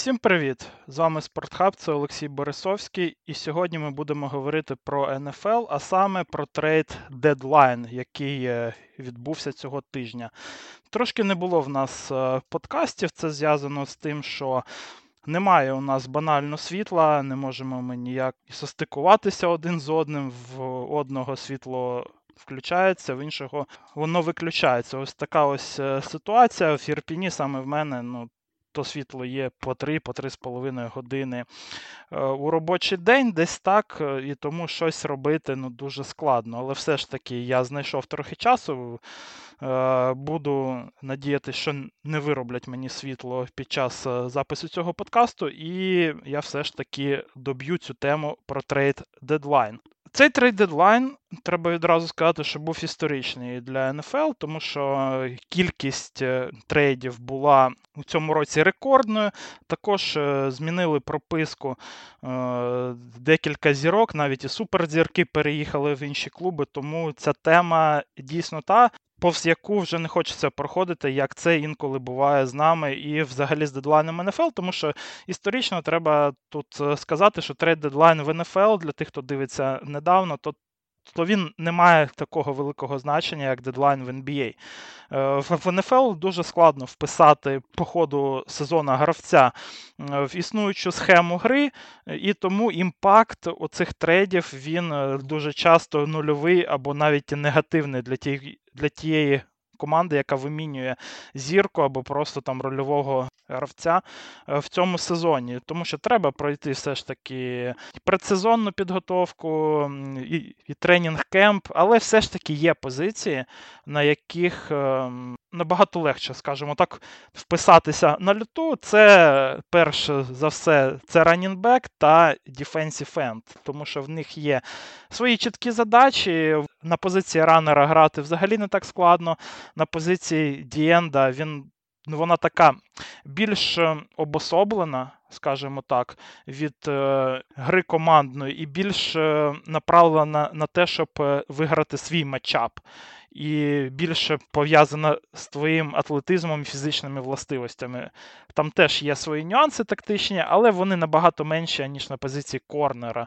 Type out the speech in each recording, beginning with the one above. Всім привіт! З вами Спортхаб, це Олексій Борисовський, і сьогодні ми будемо говорити про НФЛ, а саме про трейд-дедлайн, який відбувся цього тижня. Трошки не було в нас подкастів, це зв'язано з тим, що немає у нас банально світла, не можемо ми ніяк состикуватися один з одним, в одного світло включається, в іншого воно виключається. Ось така ось ситуація в Ірпіні, саме в мене, то світло є по 3,5 години у робочий день, десь так, і тому щось робити дуже складно. Але все ж таки я знайшов трохи часу, буду надіятися, що не вироблять мені світло під час запису цього подкасту, і я все ж таки доб'ю цю тему про трейд-дедлайн. Цей трейд-дедлайн, треба відразу сказати, що був історичний для НФЛ, тому що кількість трейдів була у цьому році рекордною. Також змінили прописку декілька зірок, навіть і суперзірки переїхали в інші клуби, тому ця тема дійсно та, повз яку вже не хочеться проходити, як це інколи буває з нами і взагалі з дедлайном НФЛ, тому що історично треба тут сказати, що трейд-дедлайн в НФЛ, для тих, хто дивиться недавно, то він не має такого великого значення, як дедлайн в NBA. В НФЛ дуже складно вписати по ходу сезону гравця в існуючу схему гри, і тому імпакт оцих трейдів, він дуже часто нульовий або навіть негативний для тієї команди, яка вимінює зірку або просто там рольового гравця в цьому сезоні. Тому що треба пройти все ж таки предсезонну підготовку і тренінг-кемп, але все ж таки є позиції, на яких набагато легше, скажімо так, вписатися на люту. Це, перш за все, це раннінбек та дефенсів енд, тому що в них є свої чіткі задачі. На позиції раннера грати взагалі не так складно, на позиції діенда вона така більш обособлена, скажімо так, від гри командної і більш направлена на те, щоб виграти свій матчап. І більше пов'язана з твоїм атлетизмом і фізичними властивостями. Там теж є свої нюанси тактичні, але вони набагато менші, ніж на позиції корнера,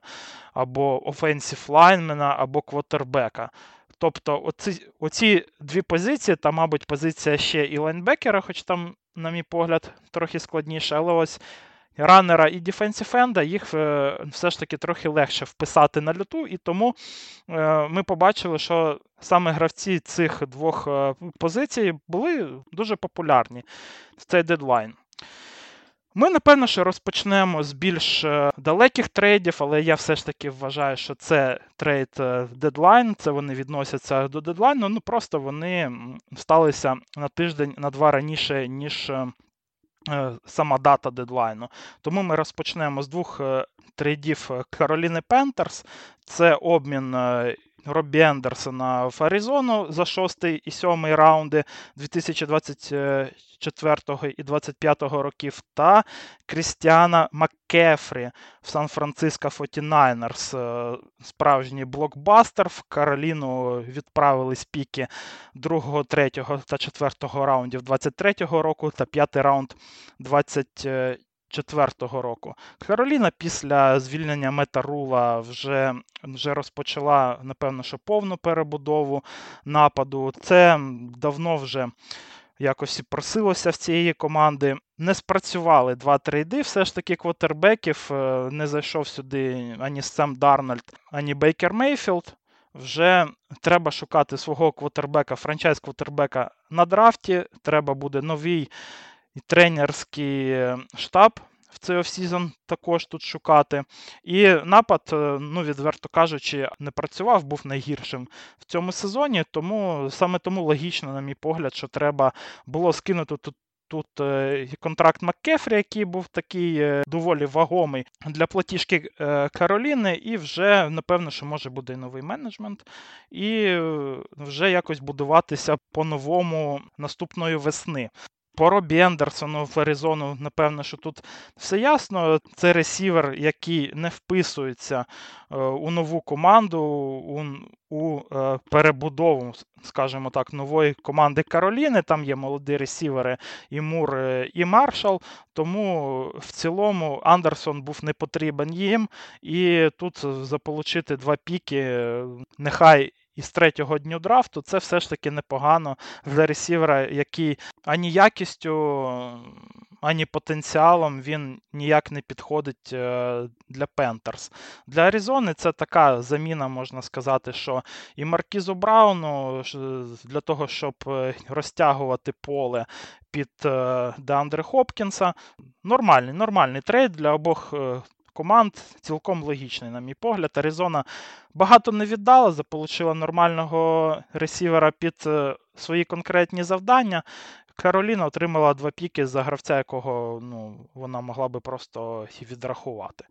або офенсів лайнмена, або квотербека. Тобто оці дві позиції, та, мабуть, позиція ще і лайнбекера, хоч там, на мій погляд, трохи складніше, але ось раннера і дефенсів-енда, їх все ж таки трохи легше вписати на люту, і тому ми побачили, що саме гравці цих двох позицій були дуже популярні в цей дедлайн. Ми, напевно, що розпочнемо з більш далеких трейдів, але я все ж таки вважаю, що це трейд-дедлайн, це вони відносяться до дедлайну, просто вони сталися на тиждень, на два раніше, ніж сама дата дедлайну. Тому ми розпочнемо з двох трейдів Кароліни Пентерс. Це обмін Робі Ендерсона в Аризону за 6 і 7 раунди 2024 і 2025 років та Крістіана Маккефрі в Сан-Франциско Фотінайнерс. Справжній блокбастер. В Кароліну відправились піки 2, 3 та 4 раундів 23-го року та 5 раунд 2024 року. Кароліна після звільнення Мета Рула вже розпочала, напевно, що повну перебудову нападу. Це давно вже якось і просилося в цієї команди. Не спрацювали два трейди, все ж таки квотербеків не зайшов сюди ані Сем Дарнольд, ані Бейкер Мейфілд. Вже треба шукати свого квотербека, франчайз-квотербека на драфті, треба буде новий і тренерський штаб в цей офсізон також тут шукати. І напад, відверто кажучи, не працював, був найгіршим в цьому сезоні, тому саме тому логічно, на мій погляд, що треба було скинути тут контракт Маккефрі, який був такий доволі вагомий для платіжки Кароліни, і вже, напевно, що може буде новий менеджмент, і вже якось будуватися по-новому наступної весни. По Робі Ендерсону в Аризону, напевно, що тут все ясно. Це ресівер, який не вписується у нову команду, у перебудову, скажімо так, нової команди Кароліни. Там є молоді ресівери і Мур, і Маршал. Тому в цілому Андерсон був не потрібен їм. І тут заполучити 2 піки, нехай із 3-го дню драфту, це все ж таки непогано для ресівера, який ані якістю, ані потенціалом він ніяк не підходить для Пентерс. Для Аризони це така заміна, можна сказати, що і Маркізу Брауну для того, щоб розтягувати поле під Деандре Хопкінса. Нормальний трейд для обох команд, цілком логічний, на мій погляд. Аризона багато не віддала, заполучила нормального ресівера під свої конкретні завдання. Кароліна отримала 2 піки за гравця, якого вона могла би просто відрахувати.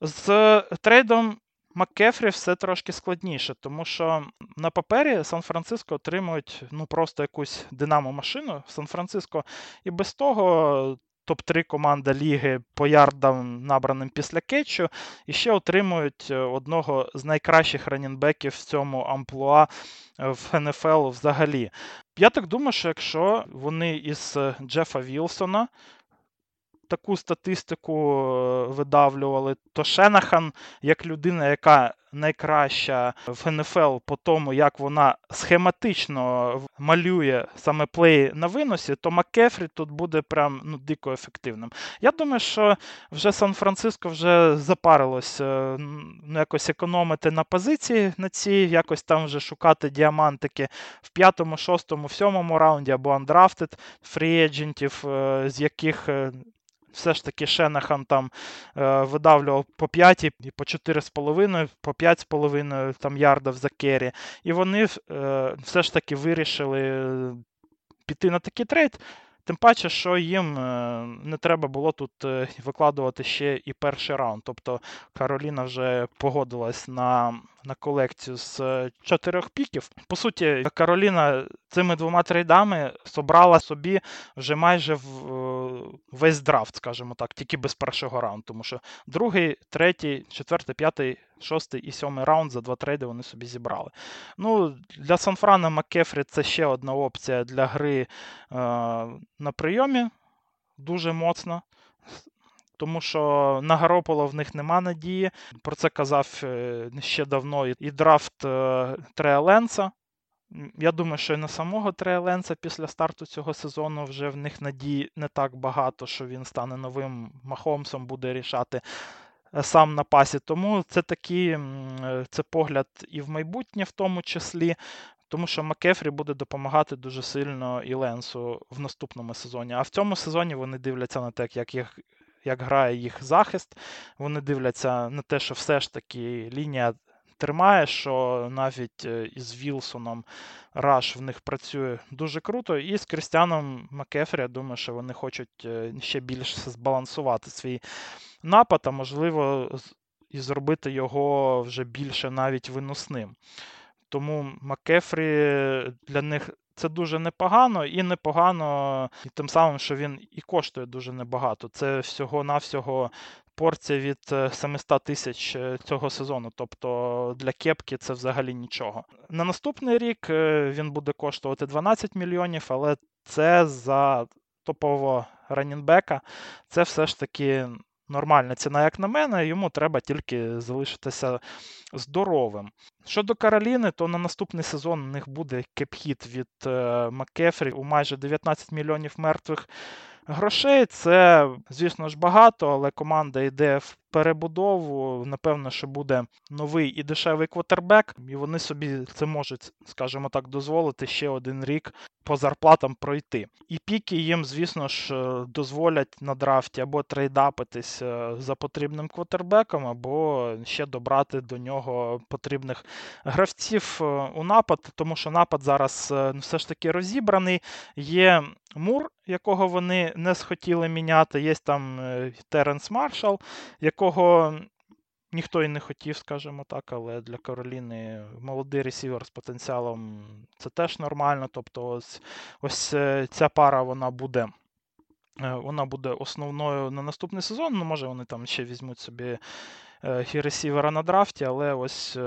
З трейдом Маккефрі все трошки складніше, тому що на папері Сан-Франциско отримують просто якусь динамо-машину. Сан-Франциско і без того топ-3 команда ліги по ярдам, набраним після кетчу, і ще отримують одного з найкращих ранінбеків в цьому амплуа в НФЛ взагалі. Я так думаю, що якщо вони із Джефа Вілсона таку статистику видавлювали, то Шенахан, як людина, яка найкраща в НФЛ по тому, як вона схематично малює саме плеї на виносі, то Маккефрі тут буде прям дико ефективним. Я думаю, що вже Сан-Франциско вже запарилось якось економити на позиції на цій, якось там вже шукати діамантики в 5-му, 6-му, 7-му раунді або андрафтед фрі-еджентів, з яких все ж таки Шенахан там видавлював по 5 і по 4,5, по 5,5 там ярдів за керрі. І вони все ж таки вирішили піти на такий трейд. Тим паче, що їм не треба було тут викладувати ще і перший раунд. Тобто Кароліна вже погодилась на колекцію з 4 піків. По суті, Кароліна цими 2 трейдами собрала собі вже майже весь драфт, скажімо так, тільки без першого раунду. Тому що 2, 3, 4, 5, 6 і 7 раунд за 2 трейди вони собі зібрали. Для Санфрана Маккефрі це ще одна опція для гри на прийомі, дуже моцно, тому що на Гарополо в них нема надії. Про це казав ще давно і драфт Трея Ленса. Я думаю, що і на самого Трея Ленса після старту цього сезону вже в них надії не так багато, що він стане новим Махомсом, буде рішати сам на пасі. Тому це погляд і в майбутнє в тому числі, тому що Маккефрі буде допомагати дуже сильно і Ленсу в наступному сезоні. А в цьому сезоні вони дивляться на те, як грає їх захист, вони дивляться на те, що все ж таки лінія тримає, що навіть із Вілсоном раш в них працює дуже круто, і з Крістіаном Маккефрі, я думаю, що вони хочуть ще більш збалансувати свій напад, а можливо і зробити його вже більше навіть виносним. Тому Маккефрі для них це дуже непогано, і тим самим, що він і коштує дуже небагато. Це всього-навсього порція від 700 тисяч цього сезону, тобто для кепки це взагалі нічого. На наступний рік він буде коштувати 12 мільйонів, але це за топового ранінбека, це все ж таки нормальна ціна, як на мене, йому треба тільки залишитися здоровим. Щодо Кароліни, то на наступний сезон у них буде кеп-хіт від Маккефрі у майже 19 мільйонів мертвих грошей. Це, звісно ж, багато, але команда йде в перебудову. Напевно, що буде новий і дешевий квотербек, і вони собі це можуть, скажімо так, дозволити ще 1 рік по зарплатам пройти. І піки їм, звісно ж, дозволять на драфті або трейдапитись за потрібним квотербеком, або ще добрати до нього потрібних гравців у напад, тому що напад зараз все ж таки розібраний. Є Мур, якого вони не схотіли міняти, є там Теренс Маршал, якого ніхто і не хотів, скажімо так, але для Кароліни молодий ресівер з потенціалом це теж нормально. Тобто ось ця пара, вона буде основною на наступний сезон. Ну, може, вони там ще візьмуть собі ресівера на драфті, але ось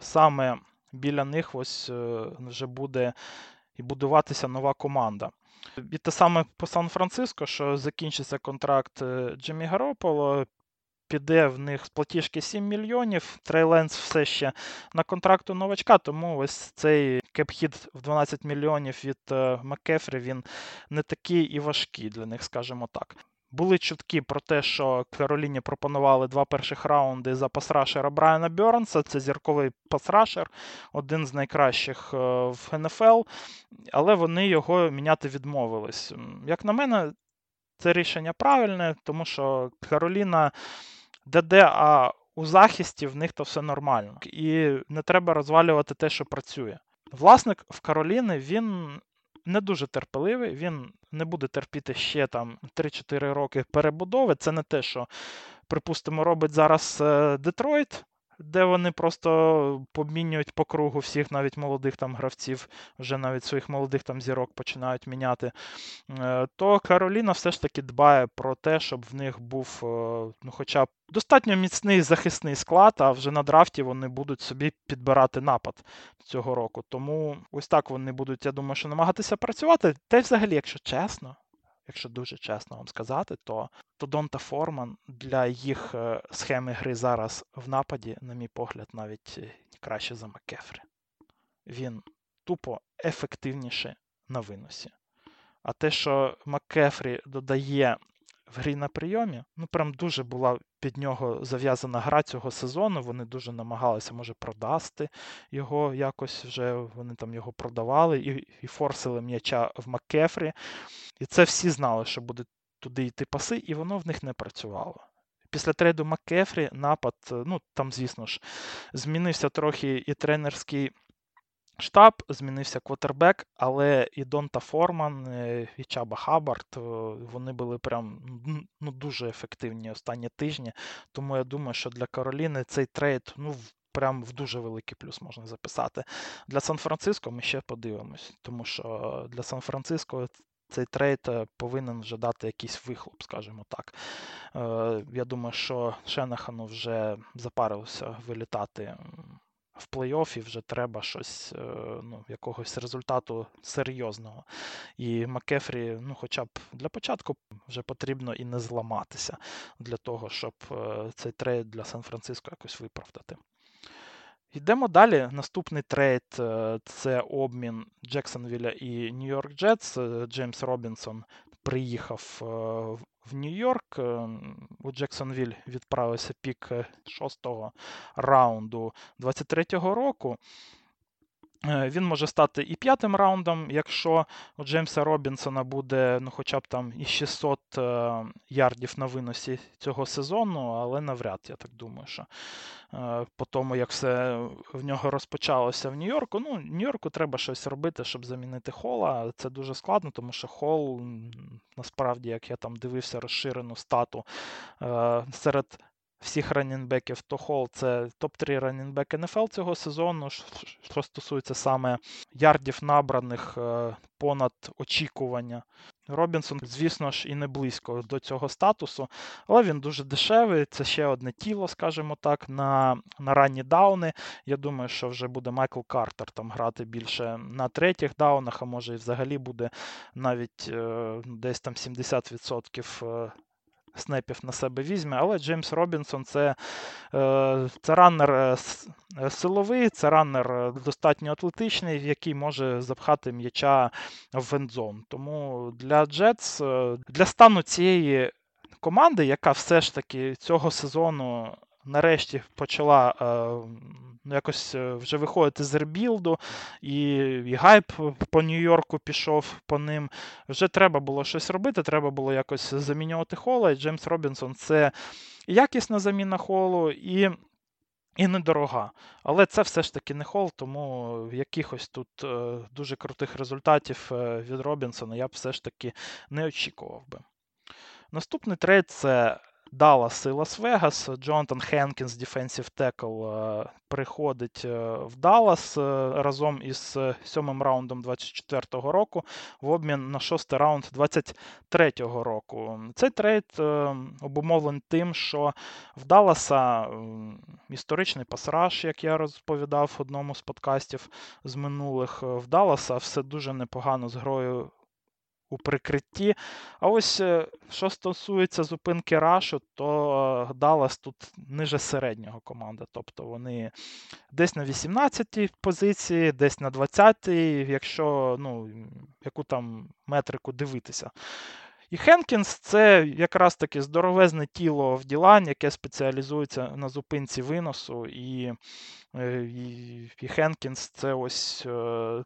саме біля них ось вже буде і будуватися нова команда. І те саме по Сан-Франциско, що закінчиться контракт Джиммі Гарополо, піде в них з платіжки 7 мільйонів, Трей Ленс все ще на контракту новачка, тому ось цей кеп-хід в 12 мільйонів від Маккефрі, він не такий і важкий для них, скажімо так. Були чутки про те, що Кароліні пропонували 2 перших раунди за пасрашера Брайана Бьорнса. Це зірковий пасрашер, один з найкращих в НФЛ, але вони його міняти відмовились. Як на мене, це рішення правильне, тому що Кароліна де-де, а у захисті в них то все нормально. І не треба розвалювати те, що працює. Власник в Кароліни, він не дуже терпеливий, він не буде терпіти ще там 3-4 роки перебудови. Це не те, що, припустимо, робить зараз Детройт, де вони просто помінюють по кругу всіх навіть молодих там гравців, вже навіть своїх молодих там зірок починають міняти. То Кароліна все ж таки дбає про те, щоб в них був хоча б достатньо міцний захисний склад, а вже на драфті вони будуть собі підбирати напад цього року. Тому ось так вони будуть, я думаю, що намагатися працювати. Та й взагалі, якщо дуже чесно вам сказати, то Донта Форман для їх схеми гри зараз в нападі, на мій погляд, навіть краще за Маккефрі. Він тупо ефективніше на виносі. А те, що Маккефрі додає в грі на прийомі, ну прям дуже була під нього зав'язана гра цього сезону, вони дуже намагалися, може, продасти його якось вже, вони там його продавали і форсили м'яча в Маккефрі. І це всі знали, що буде туди йти паси, і воно в них не працювало. Після трейду Маккефрі напад, ну там, звісно ж, змінився трохи і тренерський штаб, змінився квотербек, але і Донта Форман, і Чаба Хаббард, вони були прям дуже ефективні останні тижні, тому я думаю, що для Кароліни цей трейд, прям в дуже великий плюс можна записати. Для Сан-Франциско ми ще подивимось, тому що для Сан-Франциско цей трейд повинен вже дати якийсь вихлоп, скажімо так. Я думаю, що Шенахану вже запарилося вилітати в плей-офі, вже треба щось, якогось результату серйозного. І Маккефрі, хоча б для початку вже потрібно і не зламатися для того, щоб цей трейд для Сан-Франциско якось виправдати. Йдемо далі. Наступний трейд – це обмін Джексонвіля і Нью-Йорк Джетс. Джеймс Робінсон приїхав в Нью-Йорк. У Джексонвіль відправився пік 6-го раунду 23-го року. Він може стати і 5-м раундом, якщо у Джеймса Робінсона буде хоча б там і 600 ярдів на виносі цього сезону, але навряд, я так думаю, що по тому, як все в нього розпочалося в Нью-Йорку. Нью-Йорку треба щось робити, щоб замінити Холла. Це дуже складно, тому що Холл, насправді, як я там дивився розширену стату, серед всіх раннінбеків, то Холл – це топ-3 раннінбек НФЛ цього сезону, що стосується саме ярдів набраних понад очікування. Робінсон, звісно ж, і не близько до цього статусу, але він дуже дешевий, це ще одне тіло, скажімо так, на ранні дауни. Я думаю, що вже буде Майкл Картер там грати більше на третіх даунах, а може і взагалі буде навіть десь там 70% снепів на себе візьме, але Джеймс Робінсон це раннер силовий, це раннер достатньо атлетичний, який може запхати м'яча в ендзон. Тому для Джетс, для стану цієї команди, яка все ж таки цього сезону нарешті почала якось вже виходити з ребілду, і гайп по Нью-Йорку пішов по ним. Вже треба було щось робити, треба було якось замінювати Холла, і Джеймс Робінсон – це якісна заміна Холлу, і недорога. Але це все ж таки не Холл, тому якихось тут дуже крутих результатів від Робінсона я б все ж таки не очікував би. Наступний трейд – це Даллас і Лас-Вегас. Джонатан Хенкінс, дефенсів текл, приходить в Даллас разом із 7-м раундом 24-го року в обмін на 6-й раунд 23-го року. Цей трейд обумовлений тим, що в Далласа історичний пасраж, як я розповідав в одному з подкастів з минулих, в Далласа все дуже непогано з грою у прикритті. А ось, що стосується зупинки рашу, то Даллас тут ниже середнього команда. Тобто вони десь на 18-й позиції, десь на 20-й, якщо, яку там метрику дивитися. І Хенкінс – це якраз таки здоровезне тіло в ділань, яке спеціалізується на зупинці виносу. І Хенкінс – це ось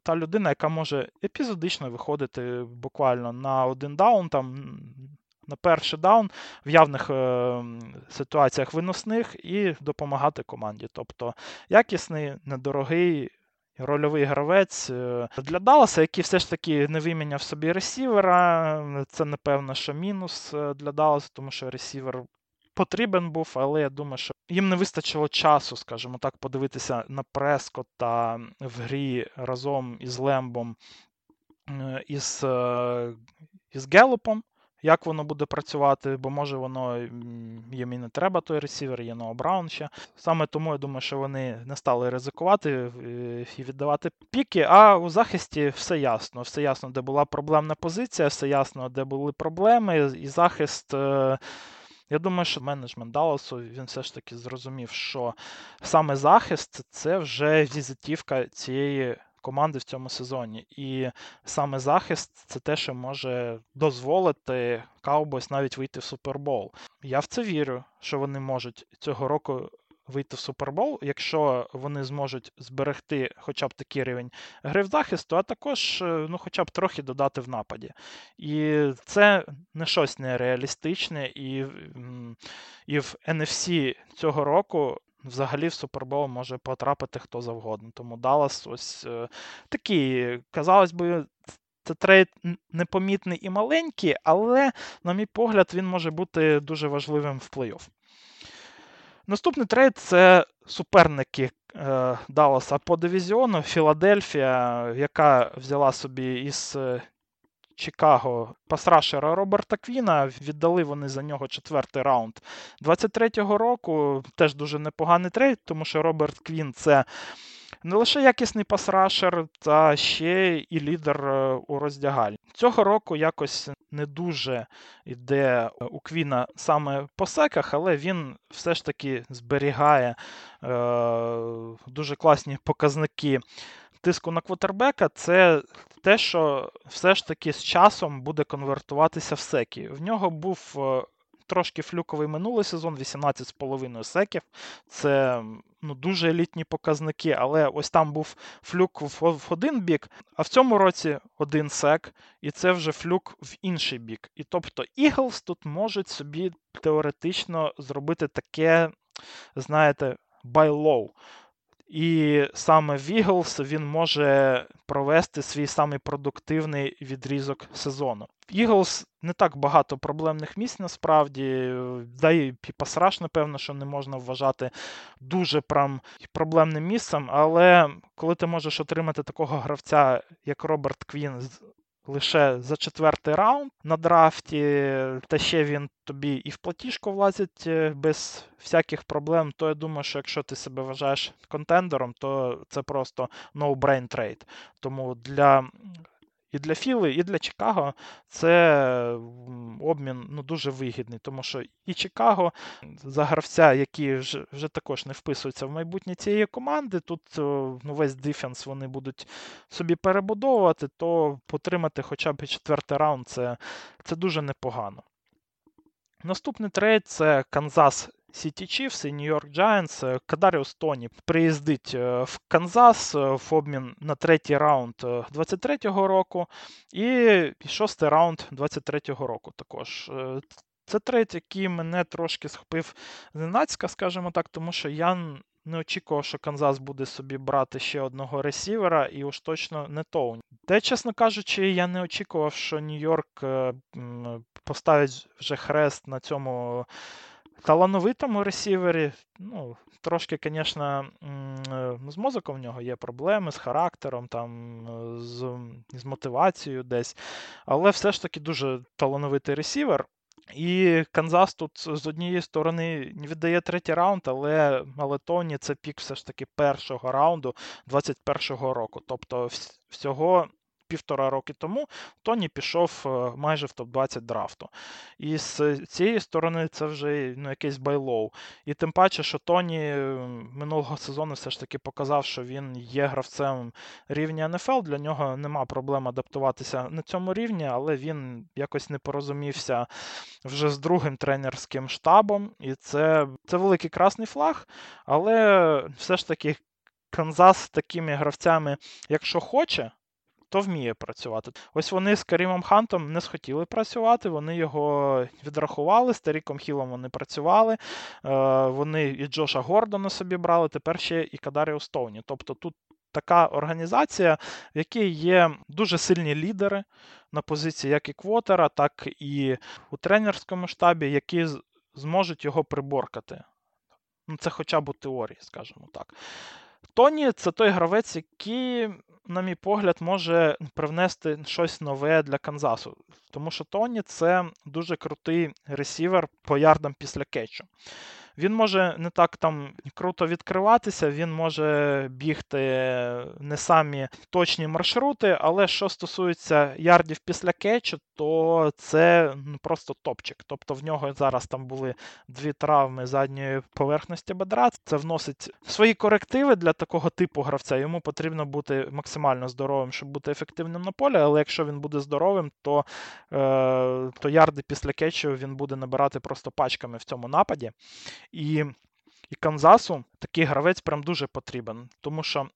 та людина, яка може епізодично виходити буквально на один даун, там, на перший даун в явних ситуаціях виносних і допомагати команді. Тобто якісний, недорогий рольовий гравець для Далласа, який все ж таки не виміняв собі ресівера. Це, напевно, що мінус для Далласа, тому що ресівер потрібен був, але я думаю, що їм не вистачило часу, скажімо так, подивитися на Прескота в грі разом із Лембом, із Геллопом, як воно буде працювати, бо може воно їм і не треба той ресівер, є Ноа Браун ще. Саме тому, я думаю, що вони не стали ризикувати і віддавати піки, а у захисті все ясно. Все ясно, де була проблемна позиція, все ясно, де були проблеми, і захист... Я думаю, що менеджмент Далласу, він все ж таки зрозумів, що саме захист – це вже візитівка цієї команди в цьому сезоні. І саме захист – це те, що може дозволити Cowboys навіть вийти в Супербол. Я в це вірю, що вони можуть цього року вийти в Супербол, якщо вони зможуть зберегти хоча б такий рівень гри в захисту, а також хоча б трохи додати в нападі. І це не щось нереалістичне, і в NFC цього року взагалі в Супербол може потрапити хто завгодно. Тому Даллас ось такий, казалось би, це трейд непомітний і маленький, але, на мій погляд, він може бути дуже важливим в плей-офф. Наступний трейд – це суперники Далласа по дивізіону. Філадельфія, яка взяла собі із Чикаго пасрашера Роберта Квіна. Віддали вони за нього 4-й раунд 23-го року. Теж дуже непоганий трейд, тому що Роберт Квін – це не лише якісний пасрашер, та ще і лідер у роздягальні. Цього року якось не дуже йде у Квіна саме по секах, але він все ж таки зберігає дуже класні показники тиску на квотербека. Це те, що все ж таки з часом буде конвертуватися в секи. В нього був трошки флюковий минулий сезон, 18,5 секів. Це дуже елітні показники, але ось там був флюк в один бік, а в цьому році один сек, і це вже флюк в інший бік. І тобто Іглз тут можуть собі теоретично зробити таке, знаєте, buy low. І саме Іглз він може провести свій самий продуктивний відрізок сезону. Іглз не так багато проблемних місць насправді, да і пасраж, напевно, що не можна вважати дуже прям проблемним місцем, але коли ти можеш отримати такого гравця, як Роберт Квін, лише за 4-й раунд на драфті, та ще він тобі і в платіжку влазить без всяких проблем, то я думаю, що якщо ти себе вважаєш контендером, то це просто no-brain trade. Тому для Філи, і для Чикаго це обмін дуже вигідний, тому що і Чикаго за гравця, які вже також не вписуються в майбутнє цієї команди, тут весь дефенс вони будуть собі перебудовувати, то потримати хоча б 4-й раунд – це дуже непогано. Наступний трейд – це Канзас Сіті Чіфс і Нью-Йорк Джайантс. Кадаріус Тоні приїздить в Канзас в обмін на 3-й раунд 23-го року і 6-й раунд 23-го року також. Це трейд, який мене трошки схопив зненацька, скажімо так, тому що я не очікував, що Канзас буде собі брати ще одного ресівера, і уж точно не Тоні. Та, чесно кажучи, я не очікував, що Нью-Йорк поставить вже хрест на цьому талановитому ресівері, ну, трошки, звісно, з мозоком в нього є проблеми, з характером, там, з мотивацією десь, але все ж таки дуже талановитий ресівер. І Канзас тут, з однієї сторони, віддає третій раунд, але Тоні це пік все ж таки першого раунду 21-го року. Тобто всього півтора роки тому Тоні пішов майже в топ-20 драфту. І з цієї сторони це вже якийсь байлоу. І тим паче, що Тоні минулого сезону все ж таки показав, що він є гравцем рівня НФЛ, для нього нема проблем адаптуватися на цьому рівні, але він якось не порозумівся вже з другим тренерським штабом. І це великий красний флаг, але все ж таки Канзас з такими гравцями, якщо хоче, то вміє працювати. Ось вони з Карімом Хантом не схотіли працювати, вони його відрахували, з Таріком Хілом вони працювали, вони і Джоша Гордона собі брали, тепер ще і Кадаріус Тоні. Тобто тут така організація, в якій є дуже сильні лідери на позиції як і квотера, так і у тренерському штабі, які зможуть його приборкати. Це хоча б у теорії, скажімо так. Тоні – це той гравець, який, на мій погляд, може привнести щось нове для Канзасу. Тому що Тоні – це дуже крутий ресівер по ярдам після кетчу. Він може не так там круто відкриватися, він може бігти не самі точні маршрути, але що стосується ярдів після кетчу, то це просто топчик. Тобто в нього зараз там були 2 травми задньої поверхності бедра. Це вносить свої корективи для такого типу гравця. Йому потрібно бути максимально здоровим, щоб бути ефективним на полі, але якщо він буде здоровим, то ярди після кетчу він буде набирати просто пачками в цьому нападі. І Канзасу такий гравець прям дуже потрібен, тому що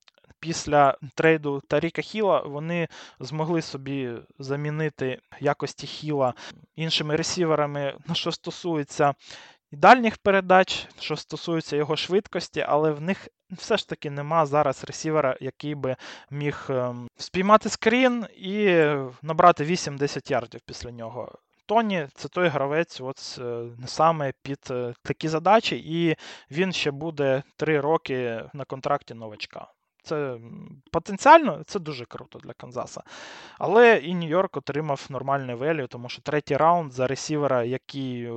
після трейду Таріка Хіла вони змогли собі замінити якості Хіла іншими ресіверами, що стосується дальніх передач, що стосується його швидкості, але в них все ж таки нема зараз ресівера, який би міг спіймати скрін і набрати 8-10 ярдів після нього. Тоні – це той гравець саме під такі задачі, і він ще буде 3 роки на контракті новачка. Це потенціально, це дуже круто для Канзаса. Але і Нью-Йорк отримав нормальний велю, тому що третій раунд за ресівера, який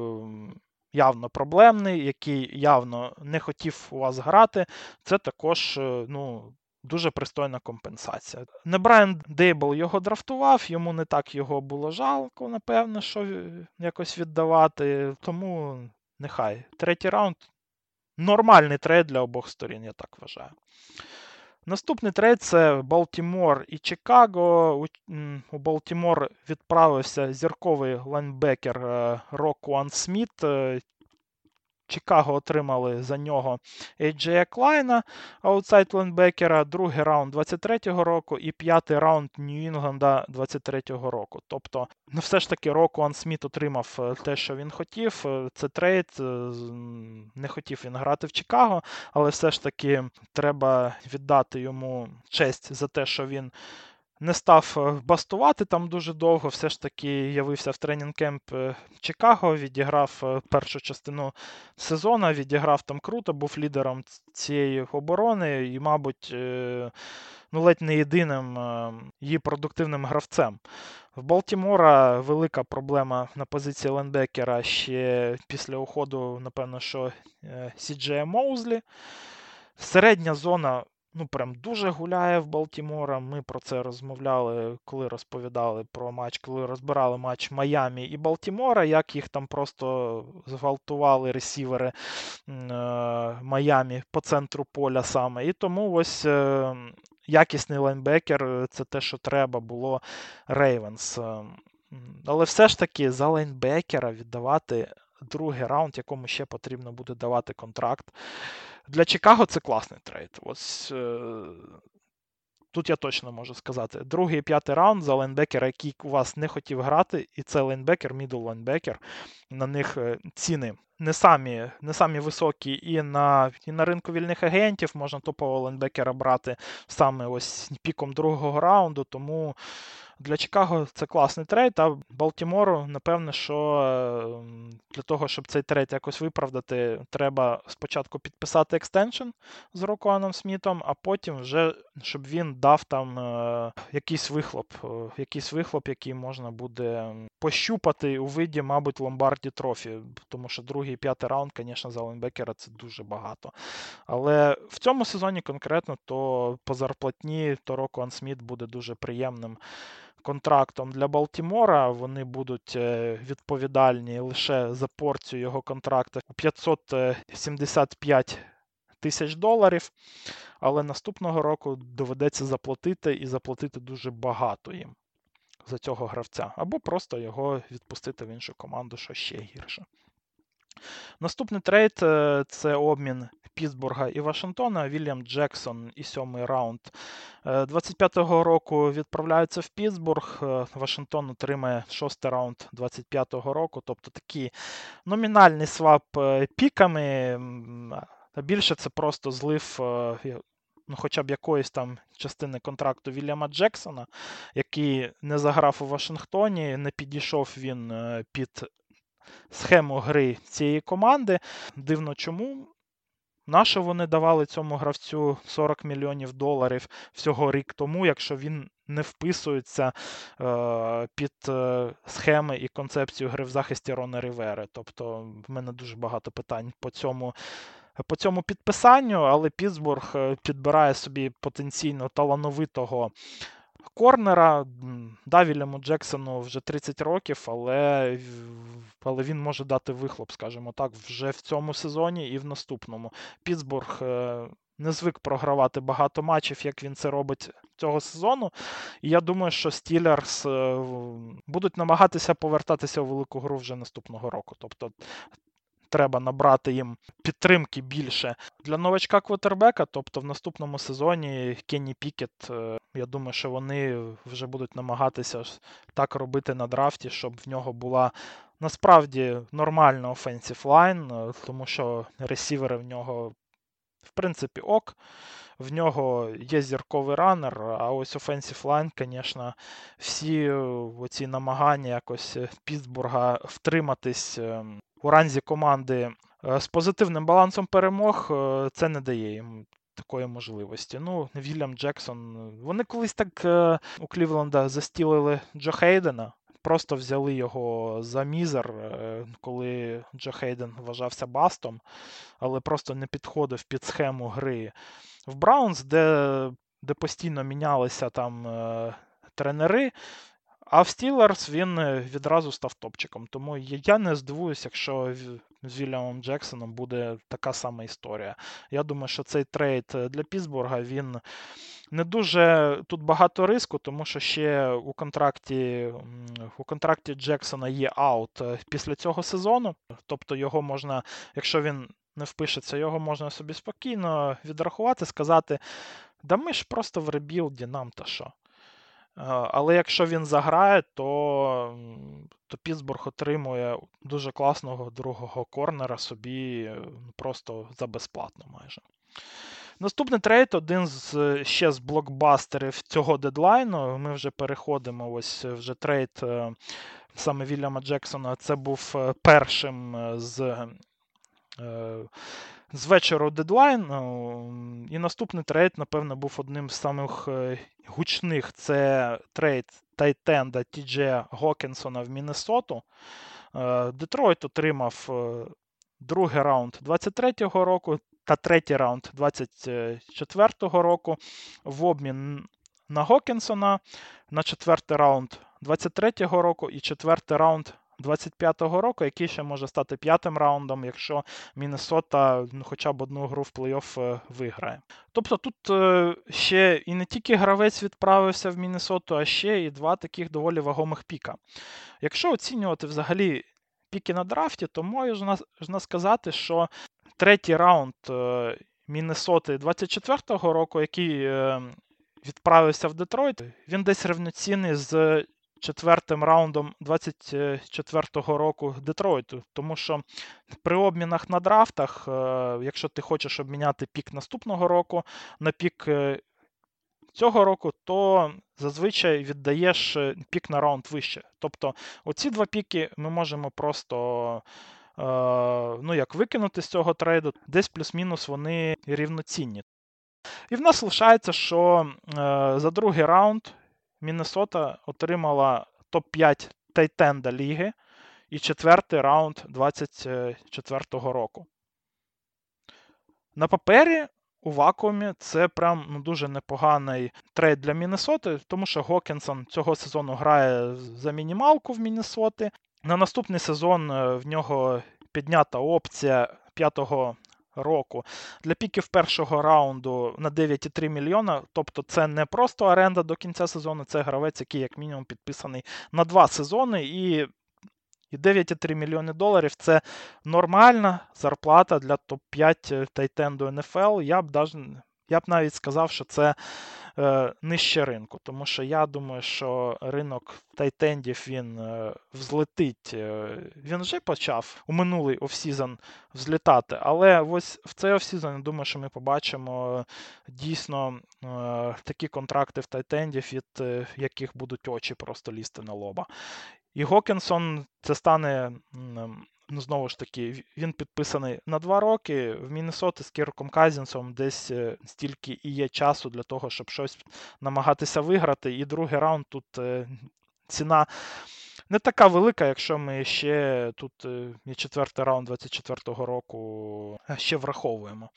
явно проблемний, який явно не хотів у вас грати, це також, дуже пристойна компенсація. Не Брайан Дейбл його драфтував, йому не так його було жалко, напевно, що якось віддавати. Тому нехай. Третій раунд – нормальний трейд для обох сторін, я так вважаю. Наступний трейд – це Балтімор і Чикаго. У Балтімор відправився зірковий лайнбекер Рокуан Сміт. Чикаго отримали за нього Ейджея Клайна, аутсайд-лайнбекера, другий раунд 23-го року і п'ятий раунд Нью-Інгланда 23-го року. Тобто, все ж таки Рокуан Сміт отримав те, що він хотів. Це трейд, не хотів він грати в Чикаго, але все ж таки треба віддати йому честь за те, що він не став бастувати там дуже довго, все ж таки явився в тренінг-кемп Чикаго, відіграв першу частину сезону, відіграв там круто, був лідером цієї оборони і, мабуть, ледь не єдиним її продуктивним гравцем. В Балтімора велика проблема на позиції лайнбекера ще після уходу, напевно, що Сі Джея Моузлі. Середня зона прям дуже гуляє в Балтімора. Ми про це розмовляли, коли розповідали про матч, коли розбирали матч Майамі і Балтімора, як їх там просто зґвалтували ресівери Майамі по центру поля саме. І тому якісний лайнбекер – це те, що треба було Рейвенс. Але все ж таки за лайнбекера віддавати другий раунд, якому ще потрібно буде давати контракт. Для Чикаго це класний трейд. Тут я точно можу сказати. Другий і п'ятий раунд за лайнбекера, який у вас не хотів грати, і це лайнбекер, мідл-лайнбекер. На них ціни не самі високі і на ринку вільних агентів. Можна топового лайнбекера брати саме піком другого раунду, тому Для Чикаго це класний трейд, а Балтімору, напевне, що для того, щоб цей трейд якось виправдати, треба спочатку підписати екстеншн з Рокуаном Смітом, а потім вже, щоб він дав там якийсь вихлоп, який можна буде пощупати у виді, мабуть, Ломбарді трофі, тому що другий і п'ятий раунд, звісно, за лайнбекера це дуже багато. Але в цьому сезоні конкретно то по зарплатні, то Рокуан Сміт буде дуже приємним контрактом для Балтімора. Вони будуть відповідальні лише за порцію його контракту у $575,000, але наступного року доведеться заплатити, і заплатити дуже багато їм за цього гравця, або просто його відпустити в іншу команду, що ще гірше. Наступний трейд – це обмін Піттсбурга і Вашингтона. Вільям Джексон і 7-й раунд 25-го року відправляються в Піттсбург. Вашингтон отримає 6-й раунд 25-го року, тобто такий номінальний свап піками, а більше це просто злив хоча б якоїсь там частини контракту Вільяма Джексона, який не заграв у Вашингтоні, не підійшов він під схему гри цієї команди. Дивно чому. Наше вони давали цьому гравцю $40 мільйонів всього рік тому, якщо він не вписується під схеми і концепцію гри в захисті Рона Рівери. Тобто в мене дуже багато питань по цьому підписанню, але Піттсбург підбирає собі потенційно талановитого корнера. Да, Вільяму Джексону вже 30 років, але він може дати вихлоп, скажімо так, вже в цьому сезоні і в наступному. Піттсбург не звик програвати багато матчів, як він це робить цього сезону. І я думаю, що Стілерс будуть намагатися повертатися у велику гру вже наступного року. Тобто треба набрати їм підтримки більше. Для новачка-квотербека, тобто в наступному сезоні Кенні Пікет, я думаю, що вони вже будуть намагатися так робити на драфті, щоб в нього була насправді нормальна offensive line, тому що ресівери в нього, в принципі, ок. В нього є зірковий раннер, а ось offensive line, звісно, всі оці намагання якось Піттсбурга втриматись у ранзі команди з позитивним балансом перемог, це не дає їм такої можливості. Ну, Вільям Джексон, вони колись так у Клівленда застілили Джо Хейдена, просто взяли його за мізер, коли Джо Хейден вважався бастом, але просто не підходив під схему гри в Браунс, де постійно мінялися там тренери. А в Стілерс він відразу став топчиком, тому я не здивуюсь, якщо з Вільямом Джексоном буде така сама історія. Я думаю, що цей трейд для Піттсбурга, він не дуже тут багато риску, тому що ще у контракті Джексона є аут після цього сезону, тобто його можна, якщо він не впишеться, його можна собі спокійно відрахувати, сказати, да ми ж просто в ребілді, нам та що. Але якщо він заграє, то Піттсбург отримує дуже класного другого корнера собі просто за безплатно майже. Наступний трейд, один ще з блокбастерів цього дедлайну. Ми вже переходимо, ось вже трейд саме Вільяма Джексона. Це був першим з вечора дедлайну, і наступний трейд, напевно, був одним з самих гучних. Це трейд тайтенда Ті Джея Гокінсона в Міннесоту. Детройт отримав 2-й раунд 23-го року та 3-й раунд 24-го року в обмін на Гокінсона, на 4-й раунд 23-го року і 4-й раунд 25-го року, який ще може стати 5-м раундом, якщо Міннесота хоча б одну гру в плей-офф виграє. Тобто тут ще і не тільки гравець відправився в Міннесоту, а ще і два таких доволі вагомих піка. Якщо оцінювати взагалі піки на драфті, то можна сказати, що 3-й раунд Міннесоти 24-го року, який відправився в Детройт, він десь рівноцінний з 4-м раундом 24-го року Детройту, тому що при обмінах на драфтах, якщо ти хочеш обміняти пік наступного року на пік цього року, то зазвичай віддаєш пік на раунд вище. Тобто оці два піки ми можемо просто викинути з цього трейду, десь плюс-мінус вони рівноцінні. І в нас лишається, що за другий раунд Міннесота отримала топ-5 тайтенда ліги і четвертий раунд 24-го року. На папері у вакуумі це прям дуже непоганий трейд для Міннесоти, тому що Гокінсон цього сезону грає за мінімалку в Міннесоти. На наступний сезон в нього піднята опція 5-го року. Для піків першого раунду на 9,3 мільйона, тобто це не просто оренда до кінця сезону, це гравець, який як мінімум підписаний на 2 сезони, і $9,3 мільйони – це нормальна зарплата для топ-5 тайтенду НФЛ. Я б навіть сказав, що це нижче ринку, тому що я думаю, що ринок тайтендів, він взлетить. Він вже почав у минулий офсізон взлітати, але ось в цей офсізон, я думаю, що ми побачимо дійсно такі контракти в тайтендів, від яких будуть очі просто лізти на лоба. І Гокінсон, це стане, знову ж таки, він підписаний на 2 роки. В Міннесоті з Кірком Казінсом десь стільки і є часу для того, щоб щось намагатися виграти. І другий раунд тут ціна не така велика, якщо ми ще тут і четвертий раунд 24-го року ще враховуємо.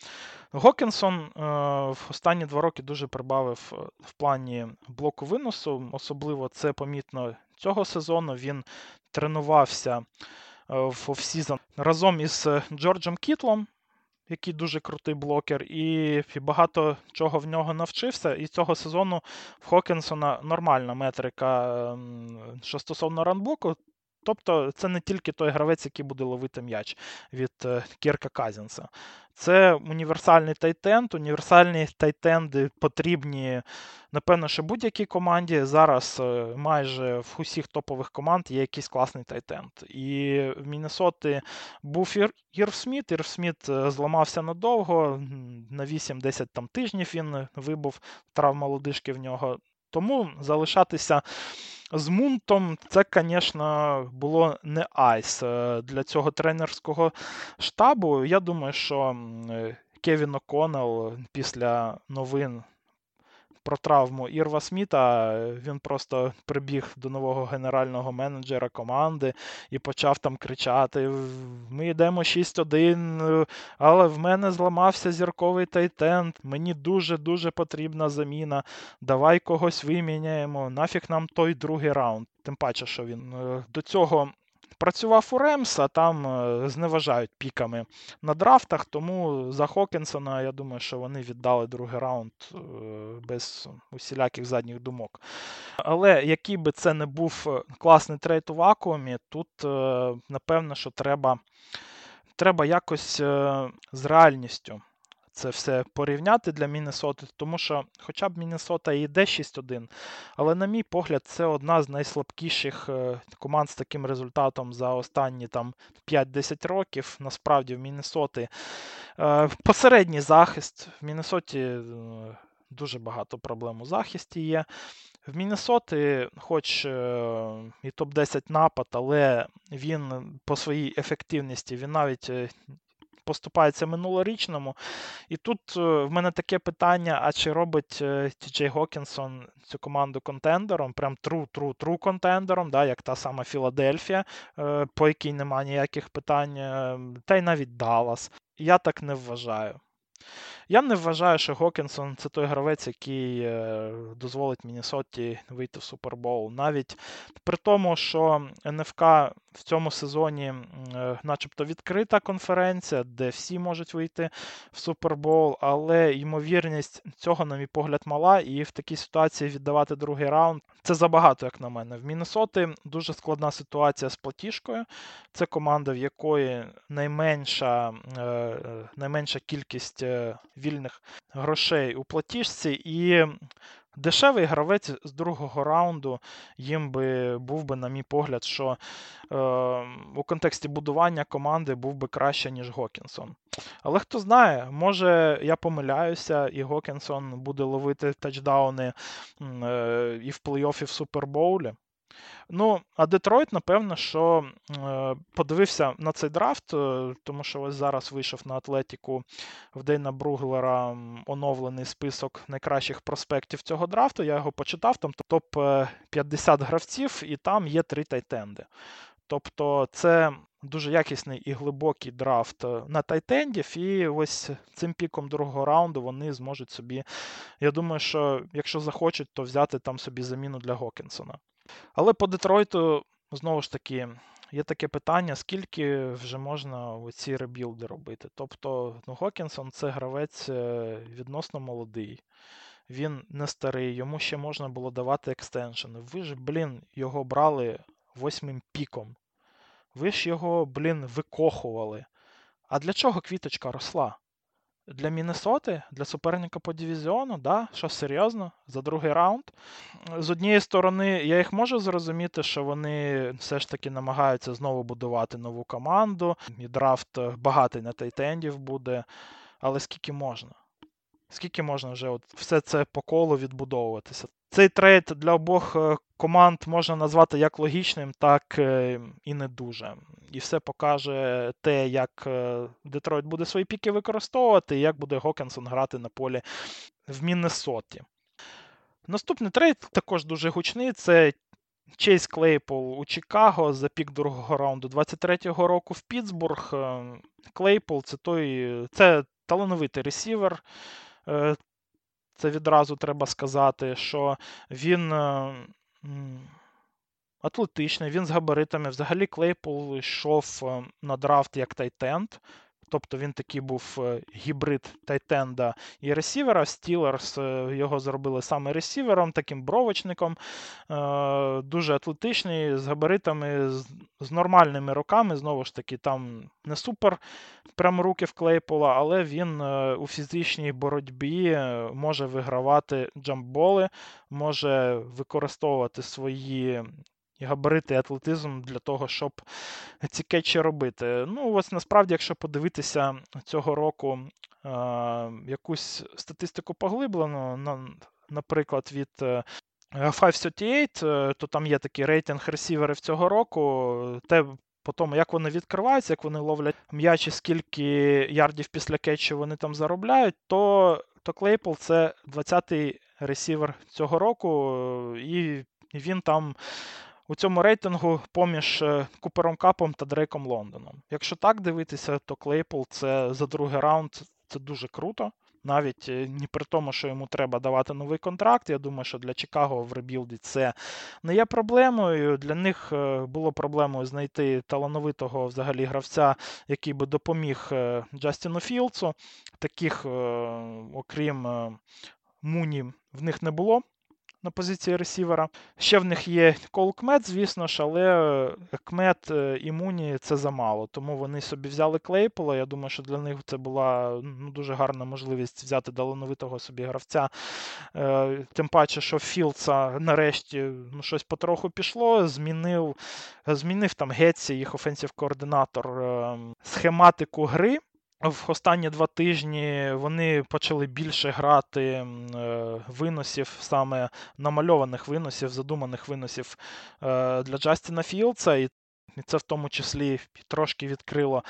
Гокінсон в останні 2 роки дуже прибавив в плані блоку виносу. Особливо це помітно цього сезону. Він тренувався в офсізон разом із Джорджем Кітлом, який дуже крутий блокер, і багато чого в нього навчився. І цього сезону в Гокінсона нормальна метрика, що стосовно ранблоку. Тобто це не тільки той гравець, який буде ловити м'яч від Кірка Казінса. Це універсальний тайтенд. Універсальні тайтенди потрібні, напевно, що будь-якій команді. Зараз майже в усіх топових команд є якийсь класний тайтенд. І в Міннесоти був Ірв Сміт. Ірв Сміт зламався надовго, на 8-10 тижнів він вибув, травма лодижки в нього. Тому залишатися з Мунтом, це, звісно, було не айс для цього тренерського штабу. Я думаю, що Кевін О'Коннелл після новин про травму Ірва Сміта, він просто прибіг до нового генерального менеджера команди і почав там кричати: ми йдемо 6-1, але в мене зламався зірковий тайтенд, мені дуже-дуже потрібна заміна, давай когось виміняємо, нафіг нам той другий раунд. Тим паче, що він до цього працював у Ремс, а там зневажають піками на драфтах, тому за Гокінсона, я думаю, що вони віддали другий раунд без усіляких задніх думок. Але який би це не був класний трейд у вакуумі, тут, напевно, що треба якось з реальністю це все порівняти для Міннесоти, тому що хоча б Міннесота і йде 6-1, але, на мій погляд, це одна з найслабкіших команд з таким результатом за останні 5-10 років. Насправді в Міннесоти посередній захист. В Міннесоті дуже багато проблем у захисті є. В Міннесоти хоч і топ-10 напад, але він по своїй ефективності, він навіть поступається минулорічному. І тут в мене таке питання, а чи робить Ті Джей Гокінсон цю команду контендером, прям тру-тру-тру контендером, да, як та сама Філадельфія, по якій немає ніяких питань, та й навіть Далас. Я так не вважаю. Я не вважаю, що Гокінсон – це той гравець, який дозволить Міннесоті вийти в Супербол. Навіть при тому, що НФК в цьому сезоні начебто відкрита конференція, де всі можуть вийти в Супербол, але ймовірність цього, на мій погляд, мала, і в такій ситуації віддавати другий раунд – це забагато, як на мене. В Міннесоти дуже складна ситуація з платіжкою. Це команда, в якої найменша кількість вільних грошей у платіжці, і Дешевий гравець з другого раунду їм би був би, на мій погляд, що у контексті будування команди був би краще, ніж Гокінсон. Але хто знає, може я помиляюся, і Гокінсон буде ловити тачдауни і в плей-офі, в Супербоулі. Ну, а Детройт, напевно, що подивився на цей драфт, тому що ось зараз вийшов на Атлетіку в Дейна Бруглера оновлений список найкращих проспектів цього драфту. Я його почитав, там топ-50 гравців, і там є 3 тайтенди. Тобто це дуже якісний і глибокий драфт на тайтендів, і ось цим піком другого раунду вони зможуть собі, я думаю, що якщо захочуть, то взяти там собі заміну для Гокінсона. Але по Детройту, знову ж таки, є таке питання, скільки вже можна ці ребілди робити. Тобто, Гокінсон – це гравець відносно молодий, він не старий, йому ще можна було давати екстеншени. Ви ж, його брали 8-м піком. Ви ж його, викохували. А для чого квіточка росла? Для Міннесоти, для суперника по дивізіону, да? Що серйозно, за другий раунд. З однієї сторони, я їх можу зрозуміти, що вони все ж таки намагаються знову будувати нову команду, і драфт багатий на тайтендів буде, але скільки можна? Скільки можна вже от все це по колу відбудовуватися? Цей трейд для обох команд можна назвати як логічним, так і не дуже. І все покаже те, як Детройт буде свої піки використовувати, і як буде Гокінсон грати на полі в Міннесоті. Наступний трейд також дуже гучний, це Чейз Клейпол у Чикаго за пік другого раунду 23-го року в Піттсбург. Клейпол – це талановитий ресівер. Це відразу треба сказати, що він атлетичний, він з габаритами. Взагалі Клейпол йшов на драфт як тайтенд, тобто він такий був гібрид тайтенда і ресівера. Стілерс його зробили саме ресівером, таким бровочником, дуже атлетичний, з габаритами, з нормальними руками. Знову ж таки, там не супер прям руки в Клейпола, але він у фізичній боротьбі може вигравати джамболи, може використовувати свої габарити і атлетизм для того, щоб ці кетчі робити. Ну, ось насправді, якщо подивитися цього року якусь статистику поглиблену, наприклад, від 538, то там є такий рейтинг ресіверів цього року, по тому, як вони відкриваються, як вони ловлять м'ячі, скільки ярдів після кетчу вони там заробляють, то Клейпол – це 20-й ресівер цього року, і він там у цьому рейтингу поміж Купером Капом та Дрейком Лондоном. Якщо так дивитися, то Клейпол це за другий раунд, це дуже круто. Навіть не при тому, що йому треба давати новий контракт. Я думаю, що для Чикаго в ребілді це не є проблемою. Для них було проблемою знайти талановитого взагалі гравця, який би допоміг Джастіну Філдсу. Таких, окрім Муні, в них не було на позиції ресівера. Ще в них є Кол Кмет, звісно ж, але Кмет і Муні – це замало. Тому вони собі взяли Клейпола. Я думаю, що для них це була дуже гарна можливість взяти талановитого собі гравця. Тим паче, що Філдса нарешті щось потроху пішло. Змінив там Гетсі, їх офенсив-координатор, схематику гри. В останні 2 тижні вони почали більше грати виносів, саме намальованих виносів, задуманих виносів для Джастіна Філдса. І це в тому числі трошки відкрило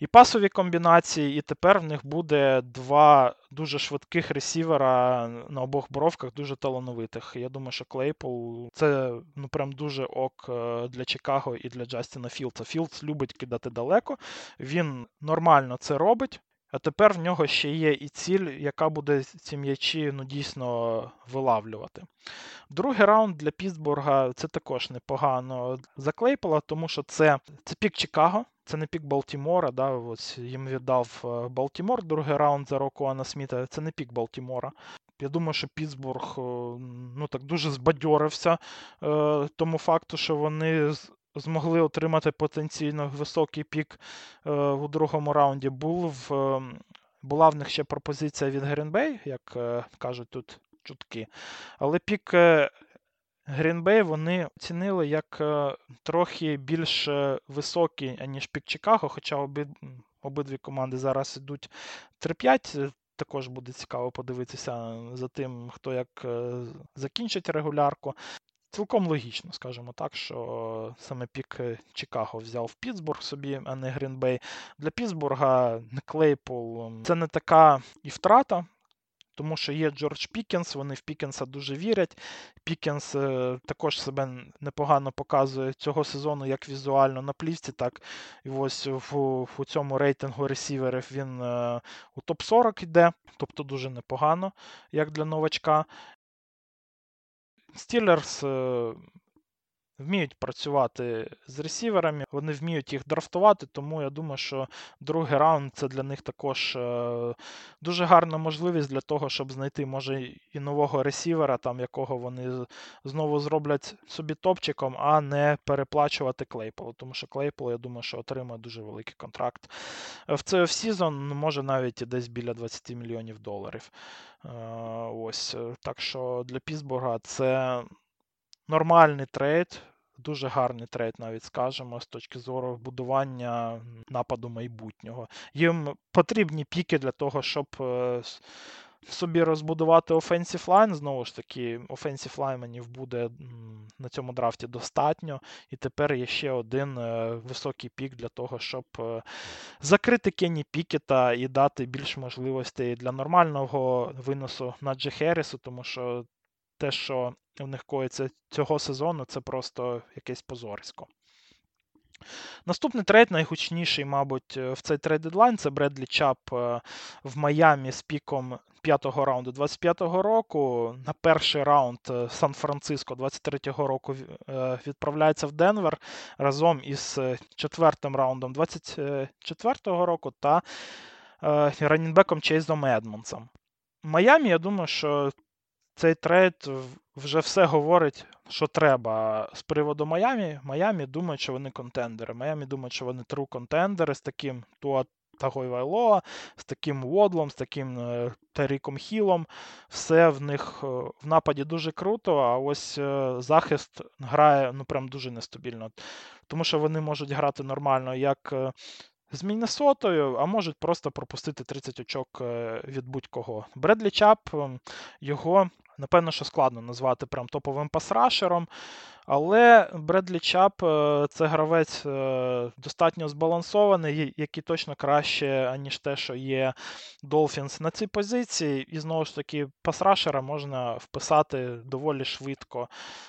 і пасові комбінації, і тепер в них буде 2 дуже швидких ресівера на обох бровках, дуже талановитих. Я думаю, що Клейпол – це прям дуже ок для Чикаго і для Джастіна Філдса. Філдс любить кидати далеко, він нормально це робить, а тепер в нього ще є і ціль, яка буде ці м'ячі дійсно вилавлювати. Другий раунд для Піттсбурга – це також непогано за Клейпола, тому що це пік Чикаго. Це не пік Балтімора, да, ось їм віддав Балтімор другий раунд за Рокуана Сміта, це не пік Балтімора. Я думаю, що Піттсбург так дуже збадьорився тому факту, що вони змогли отримати потенційно високий пік у другому раунді. Була в них ще пропозиція від Грінбей, як кажуть тут чутки. Але пік Грінбей вони оцінили як трохи більш високий, аніж пік Чикаго, хоча обидві команди зараз йдуть 3-5. Також буде цікаво подивитися за тим, хто як закінчить регулярку. Цілком логічно, скажімо так, що саме пік Чикаго взяв Піттсбург собі, а не Грінбей. Для Піттсбурга Клейпол – це не така і втрата, тому що є Джордж Пікенс, вони в Пікенса дуже вірять. Пікенс також себе непогано показує цього сезону як візуально на плівці, так і ось в цьому рейтингу ресіверів він у топ-40 йде, тобто дуже непогано, як для новачка. Стілерс вміють працювати з ресіверами, вони вміють їх драфтувати, тому я думаю, що другий раунд – це для них також дуже гарна можливість для того, щоб знайти, може, і нового ресівера, там, якого вони знову зроблять собі топчиком, а не переплачувати Клейполу, тому що Клейпол, я думаю, що отримає дуже великий контракт. В цей офсізон може навіть десь біля 20 мільйонів доларів. Ось. Так що для Піттсбурга це нормальний трейд, дуже гарний трейд, навіть скажемо, з точки зору будування нападу майбутнього. Їм потрібні піки для того, щоб собі розбудувати offensive line. Знову ж таки, offensive linemanів буде на цьому драфті достатньо. І тепер є ще один високий пік для того, щоб закрити Кенні Пікета і дати більш можливостей для нормального виносу Наджі Херрісу, тому що те, що в них коїться цього сезону, це просто якесь позорисько. Наступний трейд, найгучніший, мабуть, в цей трейд-дедлайн, це Бредлі Чап в Майамі з піком 5-го раунду 25-го року. На перший раунд Сан-Франциско 23-го року відправляється в Денвер разом із четвертим раундом 24-го року та раннінбеком Чейзом Едмонсом. Майамі, я думаю, що цей трейд вже все говорить, що треба з приводу Майамі. Майамі думають, що вони контендери. Майамі думають, що вони true контендери з таким Туа Таговайлоа, з таким Водлом, з таким Таріком Хілом. Все в них в нападі дуже круто, а ось захист грає, ну, прям дуже нестабільно. Тому що вони можуть грати нормально, як з Міннесотою, а можуть просто пропустити 30 очок від будь-кого. Бредлі Чап, його, напевно, що складно назвати прям топовим пасрашером, але Бредлі Чап – це гравець достатньо збалансований, який точно краще, аніж те, що є Dolphins на цій позиції. І, знову ж таки, пасрашера можна вписати доволі швидко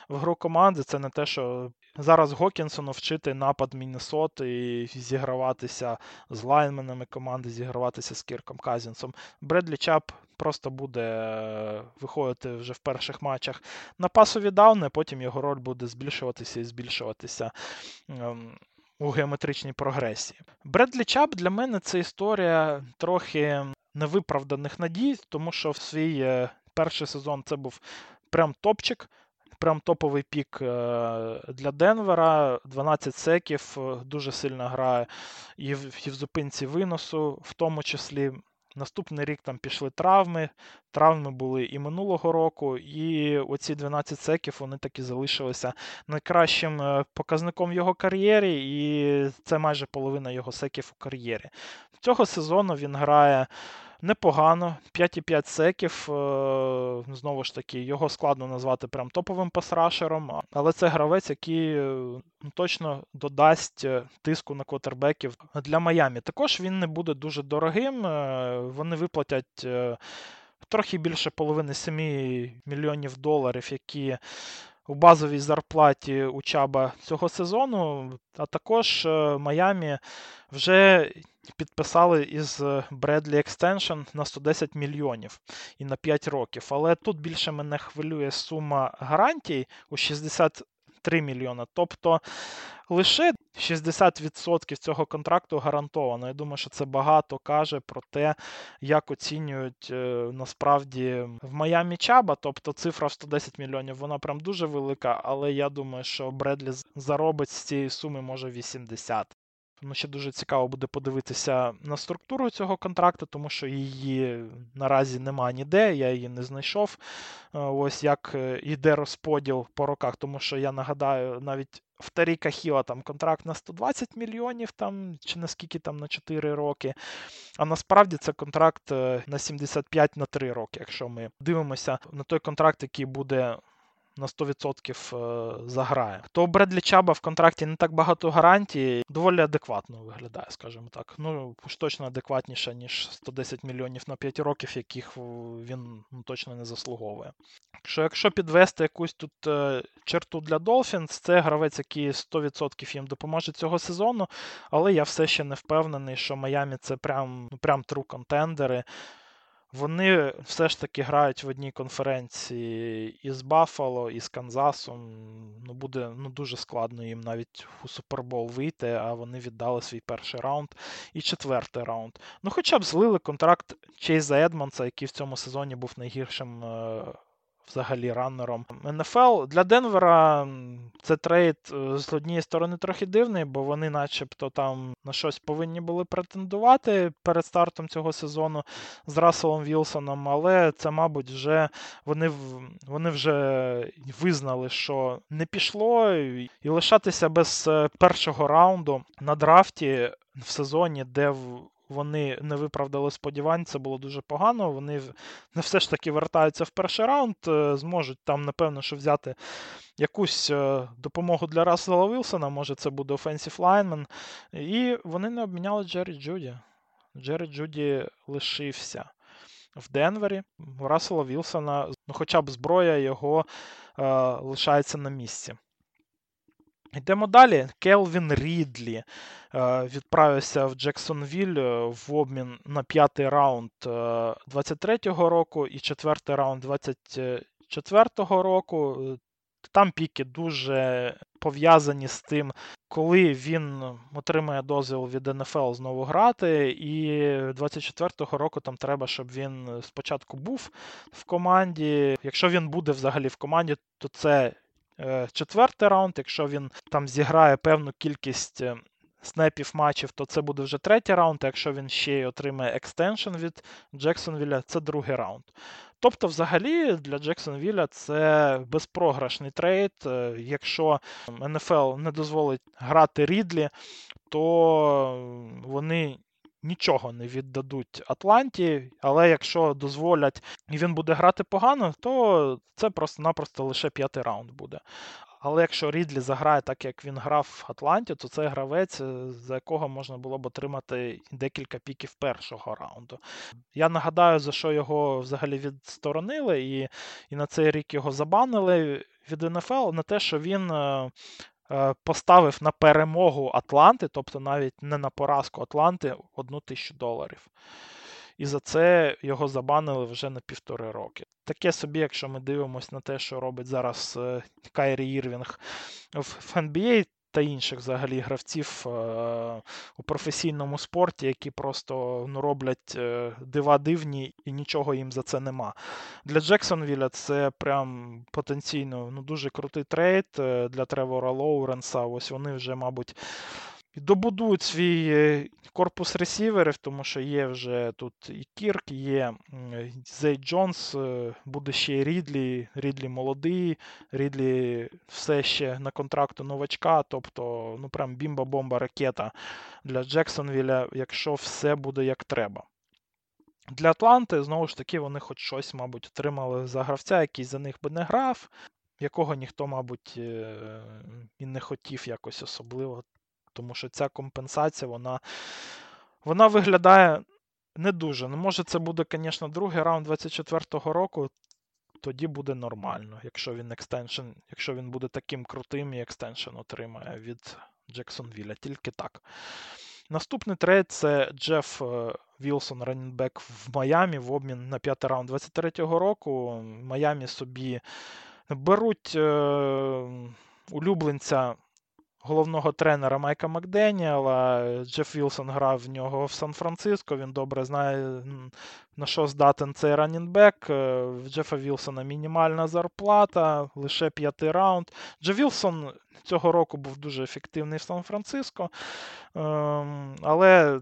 в гру команди. Це не те, що зараз Гокінсону вчити напад Міннесоти і зіграватися з лайнменами команди, зіграватися з Кірком Казінсом. Бредлі Чап просто буде виходити вже в перших матчах на пасові дауни, потім його роль буде збільшуватися і збільшуватися у геометричній прогресії. Бредлі Чап для мене це історія трохи невиправданих надій, тому що в свій перший сезон це був прям топчик, прям топовий пік для Денвера, 12 секів, дуже сильно грає і в зупинці виносу, в тому числі. Наступний рік там пішли травми, травми були і минулого року, і оці 12 секів, вони таки залишилися найкращим показником в його кар'єрі, і це майже половина його секів у кар'єрі. Цього сезону він грає непогано, 5,5 секів, знову ж таки, його складно назвати прям топовим пасрашером, але це гравець, який точно додасть тиску на квотербеків для Майамі. Також він не буде дуже дорогим, вони виплатять трохи більше половини 7 мільйонів доларів, які у базовій зарплаті у Чаба цього сезону, а також Майамі вже підписали із Бредлі екстеншн на 110 мільйонів і на 5 років. Але тут більше мене хвилює сума гарантій у 63 мільйона. Тобто лише 60% цього контракту гарантовано. Я думаю, що це багато каже про те, як оцінюють насправді в Майамі Чаба. Тобто цифра в 110 мільйонів, вона прям дуже велика, але я думаю, що Бредлі заробить з цієї суми може 80. Тому що дуже цікаво буде подивитися на структуру цього контракту, тому що її наразі нема ніде, я її не знайшов. Ось як йде розподіл по роках, тому що я нагадаю, навіть в Таріка Хіла там контракт на 120 мільйонів, там, чи наскільки там на 4 роки. А насправді це контракт на 75 на 3 роки, якщо ми дивимося на той контракт, який буде на 100% заграє. То Бредлі Чаба в контракті не так багато гарантій, доволі адекватно виглядає, скажімо так. Ну, точно адекватніше, ніж 110 мільйонів на 5 років, яких він точно не заслуговує. Якщо підвести якусь тут черту для Долфінс, це гравець, який 100% їм допоможе цього сезону, але я все ще не впевнений, що Майамі це прям true контендери. Вони все ж таки грають в одній конференції із Баффало, із Канзасом. Ну, буде дуже складно їм навіть у Супербол вийти, а вони віддали свій перший раунд і четвертий раунд. Ну, хоча б злили контракт Чейза Едмонса, який в цьому сезоні був найгіршим взагалі раннером НФЛ. Для Денвера це трейд з однієї сторони трохи дивний, бо вони начебто там на щось повинні були претендувати перед стартом цього сезону з Расселом Вілсоном, але це, мабуть, вже вони вже визнали, що не пішло, і лишатися без першого раунду на драфті в сезоні, де вони не виправдали сподівань, це було дуже погано. Вони не все ж таки вертаються в перший раунд, зможуть там, напевно, що взяти якусь допомогу для Рассела Вілсона, може це буде offensive lineman, і вони не обміняли Джері Джуді. Джері Джуді лишився в Денвері, у Рассела Вілсона, ну хоча б зброя його лишається на місці. Йдемо далі. Келвін Рідлі відправився в Джексонвіль в обмін на 5-й раунд 23-го року і 4-й раунд 24-го року. Там піки дуже пов'язані з тим, коли він отримає дозвіл від НФЛ знову грати, і 24-го року там треба, щоб він спочатку був в команді. Якщо він буде взагалі в команді, то це четвертий раунд, якщо він там зіграє певну кількість снепів матчів, то це буде вже третій раунд, а якщо він ще й отримає екстеншн від Джексонвілля, це другий раунд. Тобто, взагалі, для Джексонвілля це безпрограшний трейд. Якщо НФЛ не дозволить грати Рідлі, то вони нічого не віддадуть Атланті, але якщо дозволять і він буде грати погано, то це просто-напросто лише 5-й раунд буде. Але якщо Рідлі заграє так, як він грав в Атланті, то це гравець, за якого можна було б отримати декілька піків першого раунду. Я нагадаю, за що його взагалі відсторонили, і на цей рік його забанили від НФЛ, на те, що він поставив на перемогу Атланти, тобто навіть не на поразку Атланти, $1,000. І за це його забанили вже на 1,5 роки. Таке собі, якщо ми дивимося на те, що робить зараз Кайрі Ірвінг в NBA та інших взагалі гравців у професійному спорті, які просто роблять дива дивні і нічого їм за це нема. Для Джексонвілля це прям потенційно дуже крутий трейд для Тревора Лоуренса. Ось вони вже, мабуть, добудують свій корпус ресіверів, тому що є вже тут і Кірк, є Зей Джонс, буде ще і Рідлі, Рідлі молодий, Рідлі все ще на контракту новачка, тобто прям бімба-бомба ракета для Джексонвілля, якщо все буде як треба. Для Атланти, знову ж таки, вони хоч щось, мабуть, отримали за гравця, який за них би не грав, якого ніхто, мабуть, і не хотів якось особливо. Тому що ця компенсація, вона виглядає не дуже. Ну, може, це буде, звісно, другий раунд 24-го року, тоді буде нормально, якщо він буде таким крутим і екстеншн отримає від Джексонвілля, тільки так. Наступний трейд – це Джеф Вілсон, раннінбек в Майамі, в обмін на 5-й раунд 23-го року. Майамі собі беруть улюбленця головного тренера Майка Макденіела. Джеф Вілсон грав в нього в Сан-Франциско, він добре знає, на що здатен цей раннінбек. В Джефа Вілсона мінімальна зарплата, лише 5-й раунд. Джеф Вілсон цього року був дуже ефективний в Сан-Франциско, але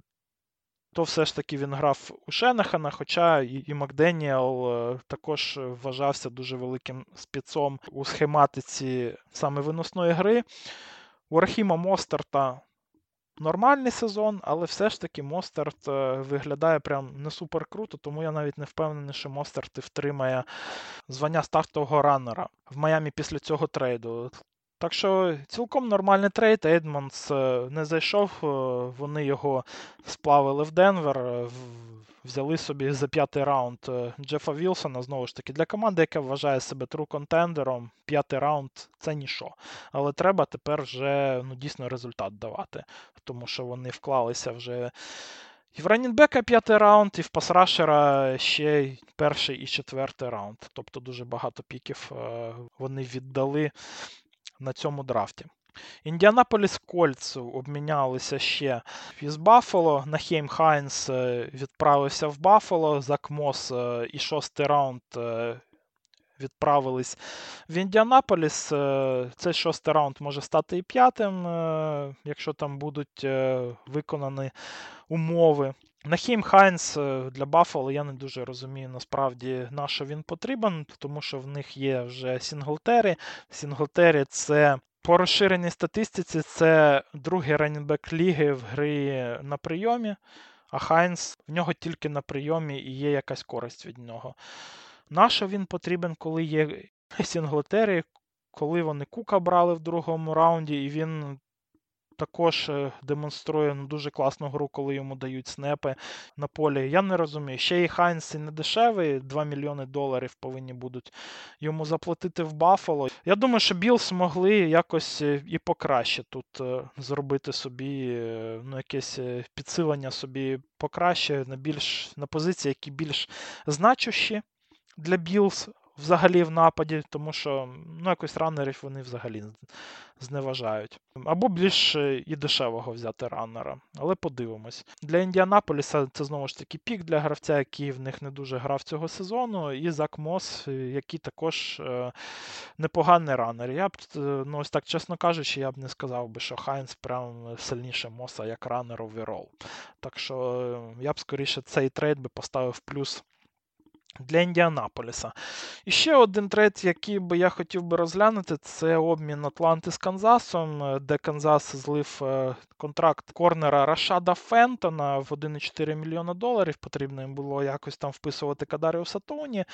то все ж таки він грав у Шенахана, хоча і Макденіел також вважався дуже великим спецом у схематиці саме виносної гри. У Рахіма Мостарта нормальний сезон, але все ж таки Мостарт виглядає прям не супер круто, тому я навіть не впевнений, що Мостарт і втримає звання стартового раннера в Майамі після цього трейду. Так що цілком нормальний трейд, Едмонс не зайшов, вони його сплавили в Денвер, взяли собі за 5-й раунд Джефа Вілсона, знову ж таки, для команди, яка вважає себе тру-контендером, 5-й раунд – це ніщо. Але треба тепер вже дійсно результат давати, тому що вони вклалися вже і в раннінбека 5-й раунд, і в пасрашера ще й 1-й і 4-й раунд. Тобто дуже багато піків вони віддали на цьому драфті. Індіанаполіс Кольтс обмінялися ще із Баффало. Нахейм Хайнс відправився в Баффало. Зак Мос і 6-й раунд відправились в Індіанаполіс. Цей 6-й раунд може стати і 5-м, якщо там будуть виконані умови. Нахейм Хайнс для Баффало, я не дуже розумію насправді, на що він потрібен, тому що в них є вже Сінглтері. Сінглтері це по розширеній статистиці, це другий раннінбек ліги в гри на прийомі, а Хайнс, в нього тільки на прийомі і є якась користь від нього. На що він потрібен, коли є Сінглтері, коли вони Кука брали в другому раунді, і він також демонструє дуже класну гру, коли йому дають снепи на полі. Я не розумію. Ще і Хайнс не дешевий, $2 мільйони повинні будуть йому заплатити в Баффало. Я думаю, що Білс могли якось і покраще тут зробити собі, якесь підсилення собі покраще, на позиції, які більш значущі для Білс взагалі в нападі, тому що якось раннерів вони взагалі зневажають. Або більш і дешевого взяти раннера, але подивимось. Для Індіанаполіса це знову ж таки пік для гравця, який в них не дуже грав цього сезону, і Зак Мос, який також непоганий раннер. Я б, ось так чесно кажучи, я б не сказав би, що Хайнс прям сильніше Моса як раннер оверол. Так що я б скоріше цей трейд би поставив плюс для Індіанаполіса. І ще один трейд, який би я хотів би розглянути, це обмін Атланти з Канзасом, де Канзас злив контракт корнера Рашада Фентона в $1,4 мільйона. Потрібно їм було якось там вписувати Кадаріуса Тоні.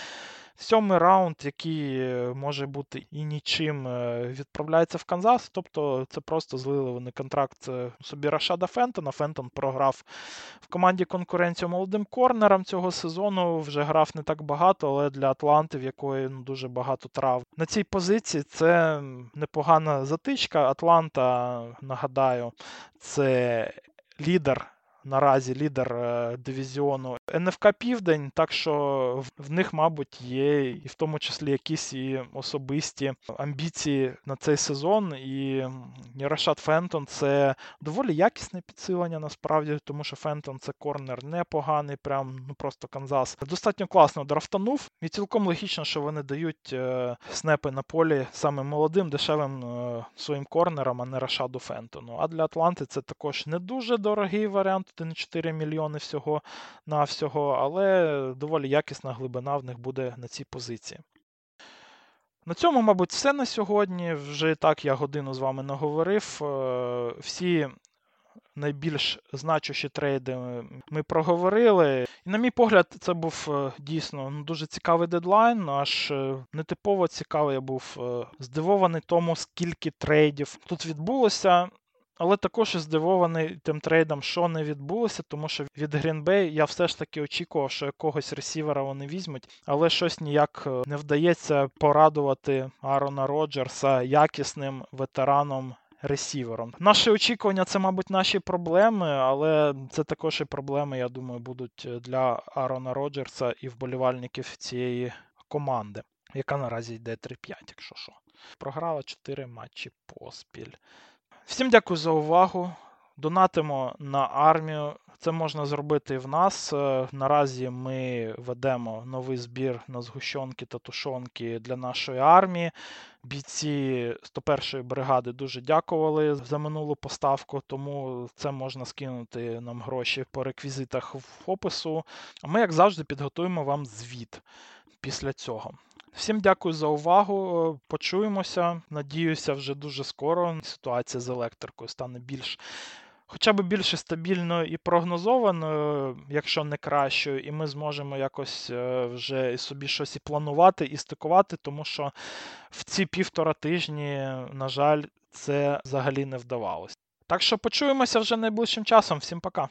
7-й раунд, який може бути і нічим, відправляється в Канзас. Тобто це просто злили вони контракт собі Рашада Фентона. Фентон програв в команді конкуренцію молодим корнерам цього сезону. Вже грав не так багато, але для Атланти, в якої дуже багато трав. На цій позиції це непогана затичка. Атланта, нагадаю, це лідер, наразі лідер дивізіону НФК «Південь», так що в них, мабуть, є і в тому числі якісь і особисті амбіції на цей сезон. І Рашад Фентон – це доволі якісне підсилення, насправді, тому що Фентон – це корнер непоганий, прям просто Канзас достатньо класно драфтанув. І цілком логічно, що вони дають снепи на полі саме молодим, дешевим своїм корнерам, а не Рашаду Фентону. А для Атланти це також не дуже дорогий варіант, 4 мільйони всього-навсього, але доволі якісна глибина в них буде на цій позиції. На цьому, мабуть, все на сьогодні. Вже і так я годину з вами наговорив. Всі найбільш значущі трейди ми проговорили. І, на мій погляд, це був дійсно дуже цікавий дедлайн, аж нетипово цікавий. Я був здивований тому, скільки трейдів тут відбулося. Але також і здивований тим трейдом, що не відбулося, тому що від Green Bay я все ж таки очікував, що якогось ресівера вони візьмуть, але щось ніяк не вдається порадувати Арона Роджерса якісним ветераном ресівером. Наші очікування – це, мабуть, наші проблеми, але це також і проблеми, я думаю, будуть для Арона Роджерса і вболівальників цієї команди, яка наразі йде 3-5, якщо що. Програла 4 матчі поспіль. Всім дякую за увагу. Донатимо на армію. Це можна зробити і в нас. Наразі ми ведемо новий збір на згущенки та тушонки для нашої армії. Бійці 101-ї бригади дуже дякували за минулу поставку, тому це можна скинути нам гроші по реквізитах в опису. А ми, як завжди, підготуємо вам звіт після цього. Всім дякую за увагу, почуємося. Надіюся, вже дуже скоро ситуація з електрикою стане більш, хоча б більше стабільною і прогнозованою, якщо не кращою, і ми зможемо якось вже собі щось і планувати, і стикувати, тому що в ці півтора тижні, на жаль, це взагалі не вдавалося. Так що почуємося вже найближчим часом. Всім пока!